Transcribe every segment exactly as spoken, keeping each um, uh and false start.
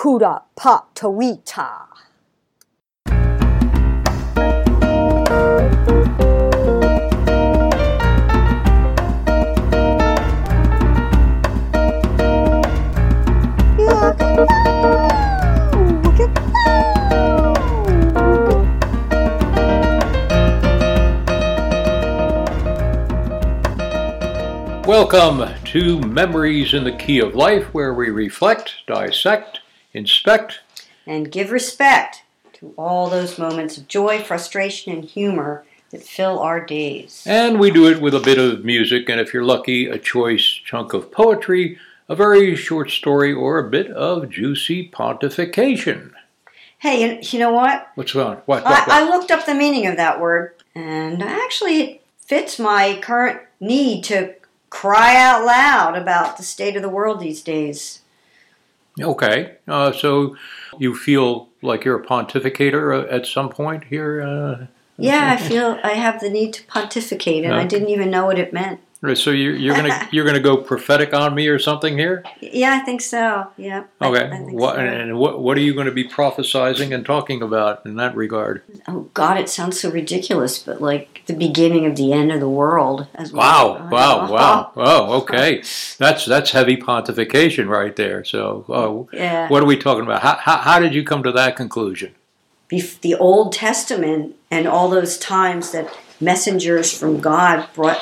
Kura Patawita. Welcome to Memories in the Key of Life, where we reflect, dissect, inspect, and give respect to all those moments of joy, frustration, and humor that fill our days. And we do it with a bit of music, and if you're lucky, a choice chunk of poetry, a very short story, or a bit of juicy pontification. Hey, and you know what? What's on? What, what, what? I, I looked up the meaning of that word, and actually it fits my current need to cry out loud about the state of the world these days. Okay, uh, so you feel like you're a pontificator at some point here? Uh, yeah, I feel I have the need to pontificate, and okay. I didn't even know what it meant. Right, so you're, you're gonna you're gonna go prophetic on me or something here? Yeah, I think so. Yeah. Okay. I, I think what, so. And what what are you going to be prophesizing and talking about in that regard? Oh God, it sounds so ridiculous, but like the beginning of the end of the world. As wow! Well. Wow! Oh. Wow! Oh, okay. That's that's heavy pontification right there. So, oh, yeah. What are we talking about? How how, how did you come to that conclusion? Bef- the Old Testament and all those times that messengers from God brought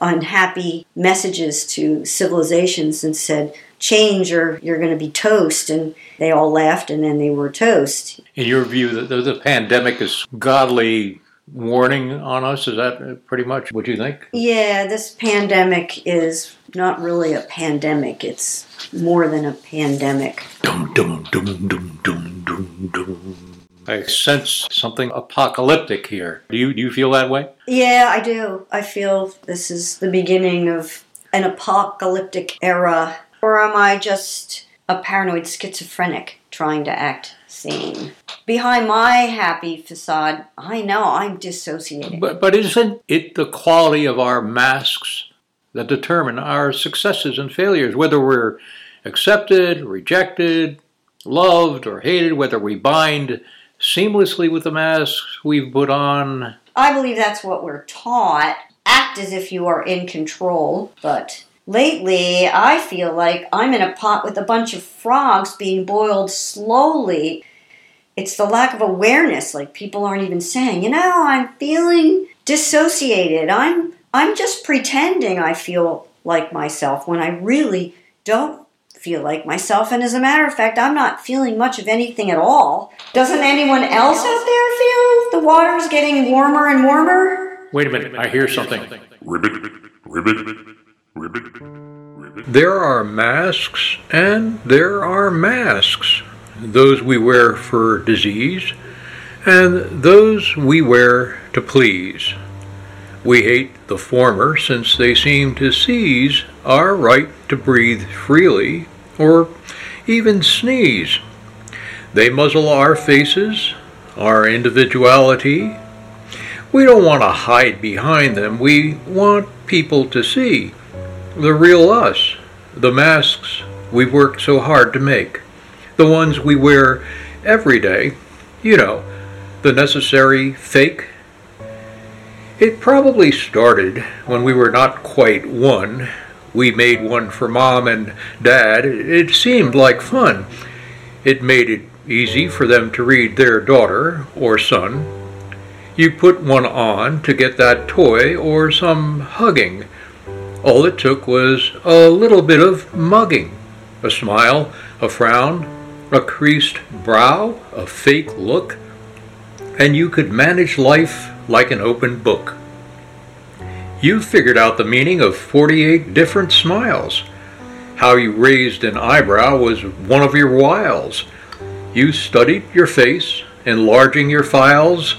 unhappy messages to civilizations and said, change or you're going to be toast. And they all laughed and then they were toast. In your view, the, the pandemic is godly warning on us? Is that pretty much what you think? Yeah, this pandemic is not really a pandemic. It's more than a pandemic. Dum, dum, dum, dum, dum, dum, dum. I sense something apocalyptic here. Do you do you feel that way? Yeah, I do. I feel this is the beginning of an apocalyptic era. Or am I just a paranoid schizophrenic trying to act sane? Behind my happy facade, I know I'm dissociating. But, but isn't it the quality of our masks that determine our successes and failures, whether we're accepted, rejected, loved, or hated, whether we bind seamlessly with the masks we've put on? I believe that's what we're taught. Act as if you are in control. But lately, I feel like I'm in a pot with a bunch of frogs being boiled slowly. It's the lack of awareness. Like, people aren't even saying, you know, I'm feeling dissociated. I'm, I'm just pretending I feel like myself when I really don't feel like myself, and as a matter of fact, I'm not feeling much of anything at all. Doesn't anyone else out there feel the water's getting warmer and warmer? Wait a minute, I hear something. Ribbit, ribbit, ribbit, ribbit. There are masks and there are masks. Those we wear for disease and those we wear to please. We hate the former since they seem to seize our right to breathe freely or even sneeze. They muzzle our faces, our individuality. We don't want to hide behind them. We want people to see the real us, the masks we've worked so hard to make, the ones we wear every day, you know, the necessary fake. It probably started when we were not quite one. We made one for Mom and Dad. It seemed like fun. It made it easy for them to read their daughter or son. You put one on to get that toy or some hugging. All it took was a little bit of mugging. A smile, a frown, a creased brow, a fake look, and you could manage life like an open book. You figured out the meaning of forty-eight different smiles. How you raised an eyebrow was one of your wiles. You studied your face, enlarging your files,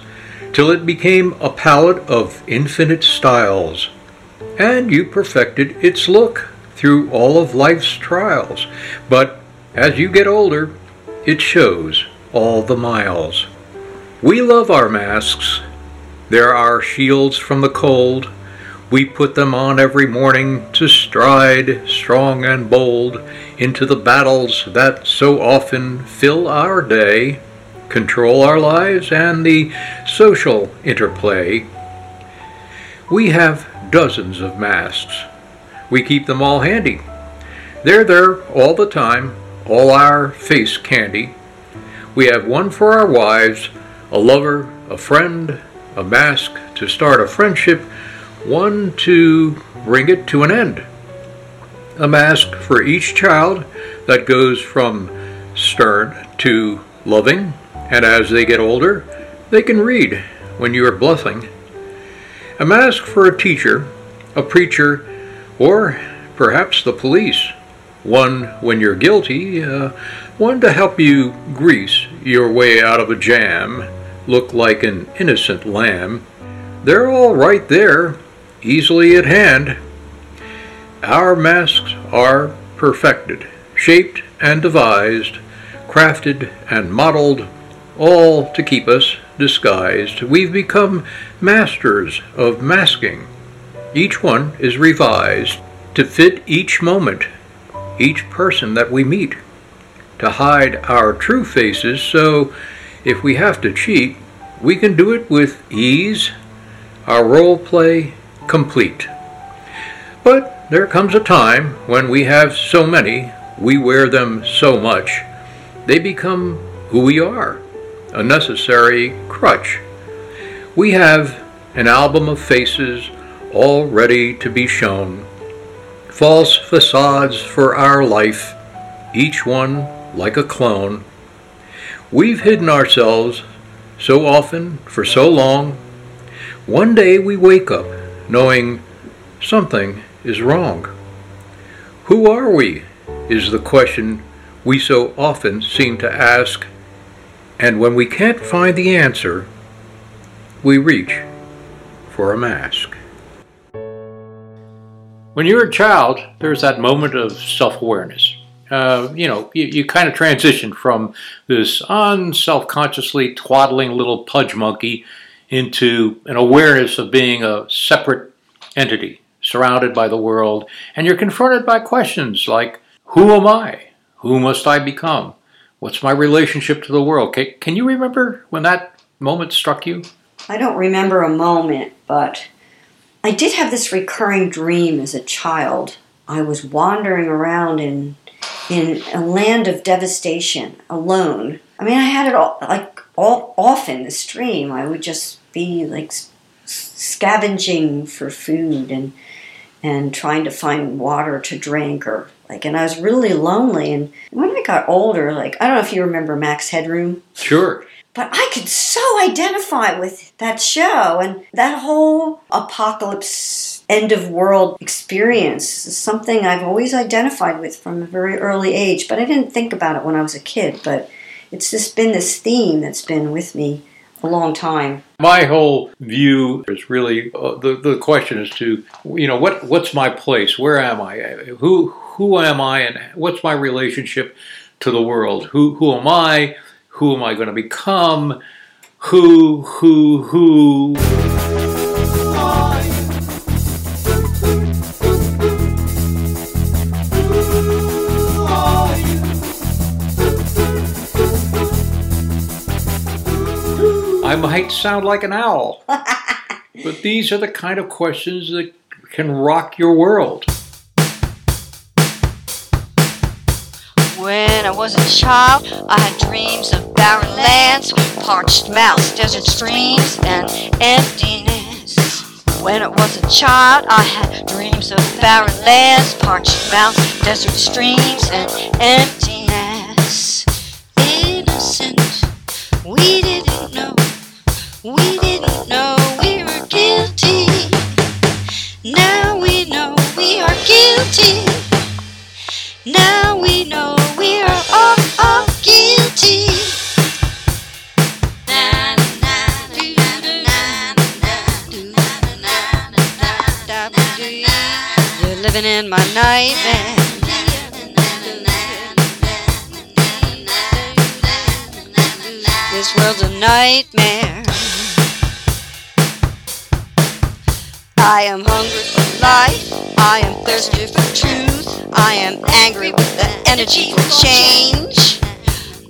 till it became a palette of infinite styles. And you perfected its look through all of life's trials. But as you get older, it shows all the miles. We love our masks. They're our shields from the cold. We put them on every morning to stride, strong and bold, into the battles that so often fill our day, control our lives, and the social interplay. We have dozens of masks. We keep them all handy. They're there all the time, all our face candy. We have one for our wives, a lover, a friend, a mask to start a friendship, one to bring it to an end. A mask for each child that goes from stern to loving, and as they get older, they can read when you are bluffing. A mask for a teacher, a preacher, or perhaps the police. One when you're guilty, uh, one to help you grease your way out of a jam, look like an innocent lamb. They're all right there, easily at hand. Our masks are perfected, shaped and devised, crafted and modeled, all to keep us disguised. We've become masters of masking. Each one is revised to fit each moment, each person that we meet, to hide our true faces, so if we have to cheat, we can do it with ease, our role play complete. But there comes a time when we have so many, we wear them so much, they become who we are, a necessary crutch. We have an album of faces all ready to be shown, false facades for our life, each one like a clone. We've hidden ourselves so often for so long. One day we wake up knowing something is wrong. Who are we is the question we so often seem to ask, and when we can't find the answer, we reach for a mask. When you're a child, there's that moment of self-awareness. Uh, you know, you, you kind of transition from this unself-consciously twaddling little pudge monkey into an awareness of being a separate entity surrounded by the world, and you're confronted by questions like, who am I? Who must I become? What's my relationship to the world? Can, can you remember when that moment struck you? I don't remember a moment, but I did have this recurring dream as a child. I was wandering around in in a land of devastation, alone. I mean, I had it all, like, all often, this dream. I would just be, like, scavenging for food and and trying to find water to drink, or, like, and I was really lonely. And when I got older, like, I don't know if you remember Max Headroom. Sure. But I could so identify with that show, and that whole apocalypse, end-of-world experience is something I've always identified with from a very early age, but I didn't think about it when I was a kid. But it's just been this theme that's been with me a long time. My whole view is really, uh, the, the question is to, you know, what what's my place? Where am I? Who who am I? And what's my relationship to the world? Who who am I? Who am I going to become? Who, who, who? I might sound like an owl, but these are the kind of questions that can rock your world. When I was a child, I had dreams of barren lands, parched mouths, desert streams, and emptiness. When I was a child, I had dreams of barren lands, parched mouths, desert streams, and emptiness. Innocent, we didn't know, we didn't know we were guilty. Now we know we are guilty. Now we know we are all, all guilty. You're living in my nightmare. This world's a nightmare. I am hungry for life, I am thirsty for truth, I am angry with the energy for change.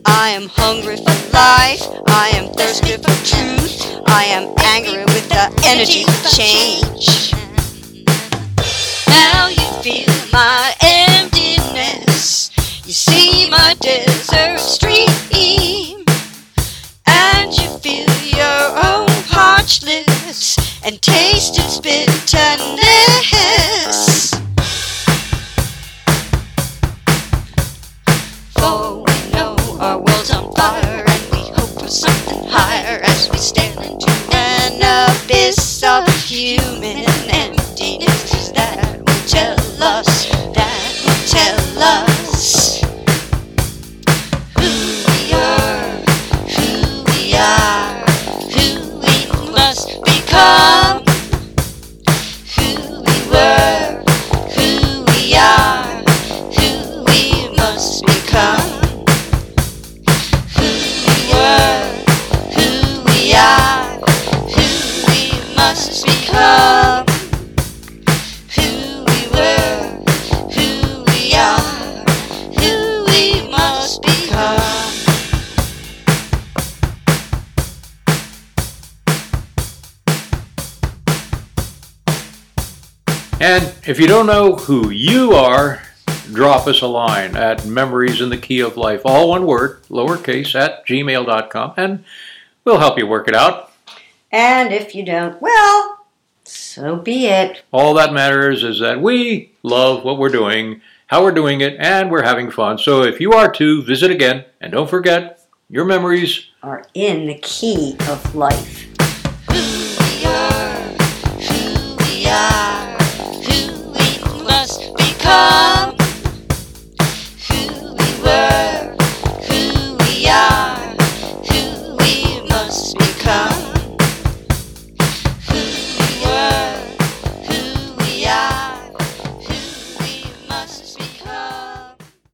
I am hungry for life, I am thirsty for truth, I am angry with the energy for change. Now you feel my emptiness, you see my desert stream, and you feel your own parched lips and taste its bitterness. For we know our world's on fire, and we hope for something higher as we stand into an abyss of human emptiness. Tell us, that will tell us who we are, who we are, who we must become, who we were, who we are, who we must become. And if you don't know who you are, drop us a line at Memories in the Key of Life, all one word, lowercase, at gmail dot com, and we'll help you work it out. And if you don't, well, so be it. All that matters is that we love what we're doing, how we're doing it, and we're having fun. So if you are too, visit again, and don't forget, your memories are in the key of life. Who we are, who we are. Become who we were, who we are, who we must become.